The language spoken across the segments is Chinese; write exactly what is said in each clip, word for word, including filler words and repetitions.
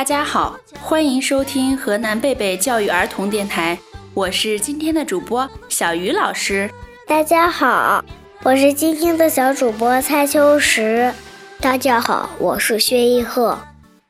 大家好，欢迎收听河南贝贝教育儿童电台，我是今天的主播小鱼老师。大家好，我是今天的小主播蔡秋实。大家好，我是薛一鹤。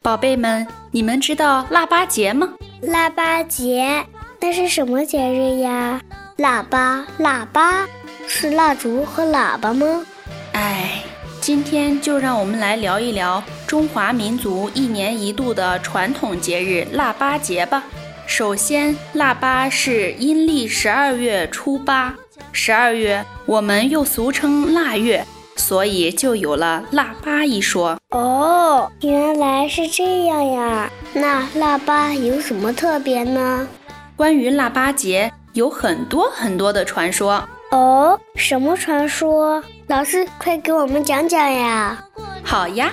宝贝们，你们知道腊八节吗？腊八节那是什么节日呀？腊八，腊八是蜡烛和喇叭吗？哎，今天就让我们来聊一聊中华民族一年一度的传统节日腊八节吧。首先，腊八是阴历十二月初八，十二月我们又俗称腊月，所以就有了腊八一说。哦，原来是这样呀。那腊八有什么特别呢？关于腊八节有很多很多的传说。哦，什么传说？老师快给我们讲讲呀。好呀，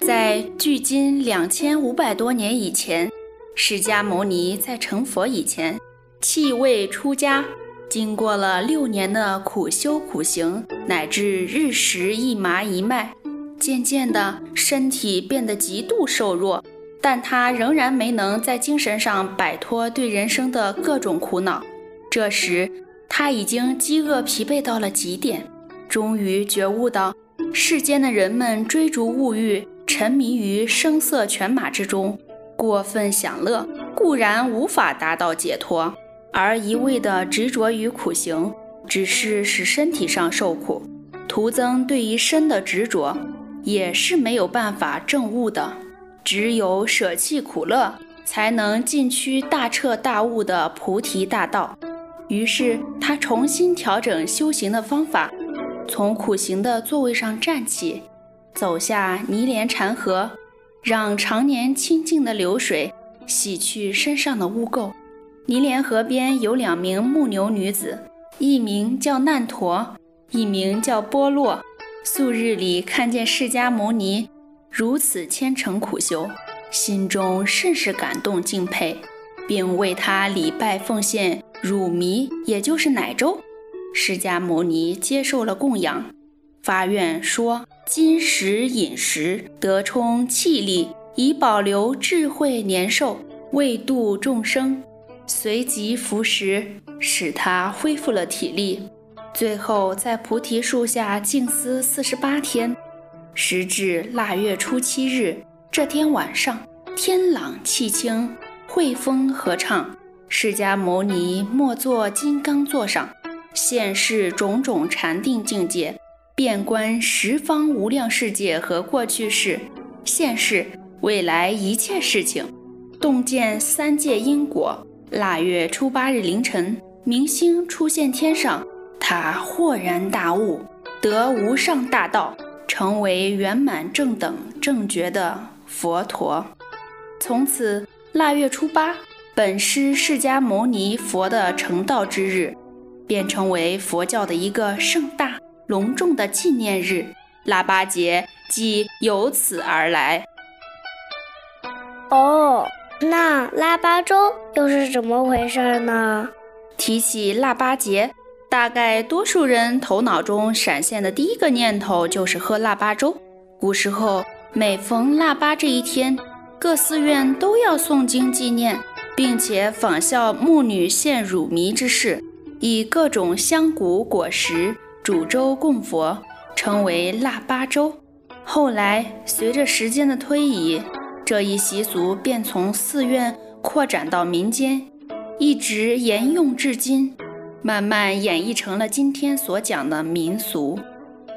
在距今两千五百多年以前，释迦牟尼在成佛以前弃位出家，经过了六年的苦修苦行，乃至日食一麻一麦，渐渐的身体变得极度瘦弱，但他仍然没能在精神上摆脱对人生的各种苦恼。这时他已经饥饿疲惫到了极点，终于觉悟到世间的人们追逐物欲，沉迷于声色犬马之中，过分享乐固然无法达到解脱，而一味的执着于苦行，只是使身体上受苦，徒增对于身的执着，也是没有办法证悟的。只有舍弃苦乐，才能进趋大彻大悟的菩提大道。于是他重新调整修行的方法，从苦行的座位上站起，走下泥莲禅河，让常年清静的流水洗去身上的污垢。泥莲河边有两名牧牛女子，一名叫难陀，一名叫波洛。素日里看见释迦牟尼如此虔诚苦修，心中甚是感动敬佩，并为他礼拜奉献乳糜，也就是奶粥。释迦牟尼接受了供养，发愿说：今时饮食，得充气力，以保留智慧年寿，为度众生。随即服食，使他恢复了体力。最后在菩提树下静思四十八天，时至腊月初七日，这天晚上天朗气清，惠风和畅，释迦牟尼默坐金刚座上，现世种种禅定境界，遍观十方无量世界和过去世、现世、未来一切事情，洞见三界因果。腊月初八日凌晨，明星出现天上，他豁然大悟，得无上大道，成为圆满正等正觉的佛陀。从此，腊月初八本是释迦牟尼佛的成道之日，便成为佛教的一个盛大隆重的纪念日，腊八节即由此而来。哦、oh.那腊八粥又是怎么回事呢？提起腊八节，大概多数人头脑中闪现的第一个念头就是喝腊八粥。古时候，每逢腊八这一天，各寺院都要诵经纪念，并且仿效牧女献乳糜之事，以各种香谷果实煮粥供佛，称为腊八粥。后来随着时间的推移，这一习俗便从寺院扩展到民间，一直沿用至今，慢慢演绎成了今天所讲的民俗。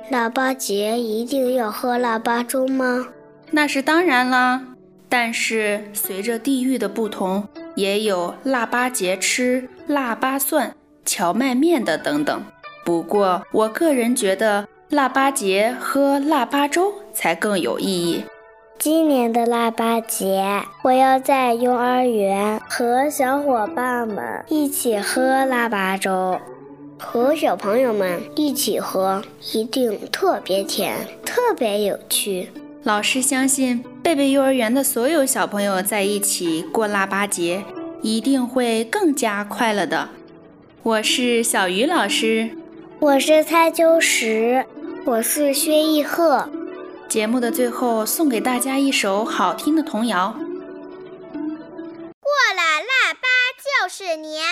腊八节一定要喝腊八粥吗？那是当然啦，但是随着地域的不同，也有腊八节吃腊八蒜、荞麦面的等等。不过我个人觉得腊八节喝腊八粥才更有意义。今年的腊八节，我要在幼儿园和小伙伴们一起喝腊八粥，和小朋友们一起喝，一定特别甜，特别有趣。老师相信，贝贝幼儿园的所有小朋友在一起过腊八节，一定会更加快乐的。我是小鱼老师，我是蔡秋实，我是薛一鹤。节目的最后，送给大家一首好听的童谣，就是年。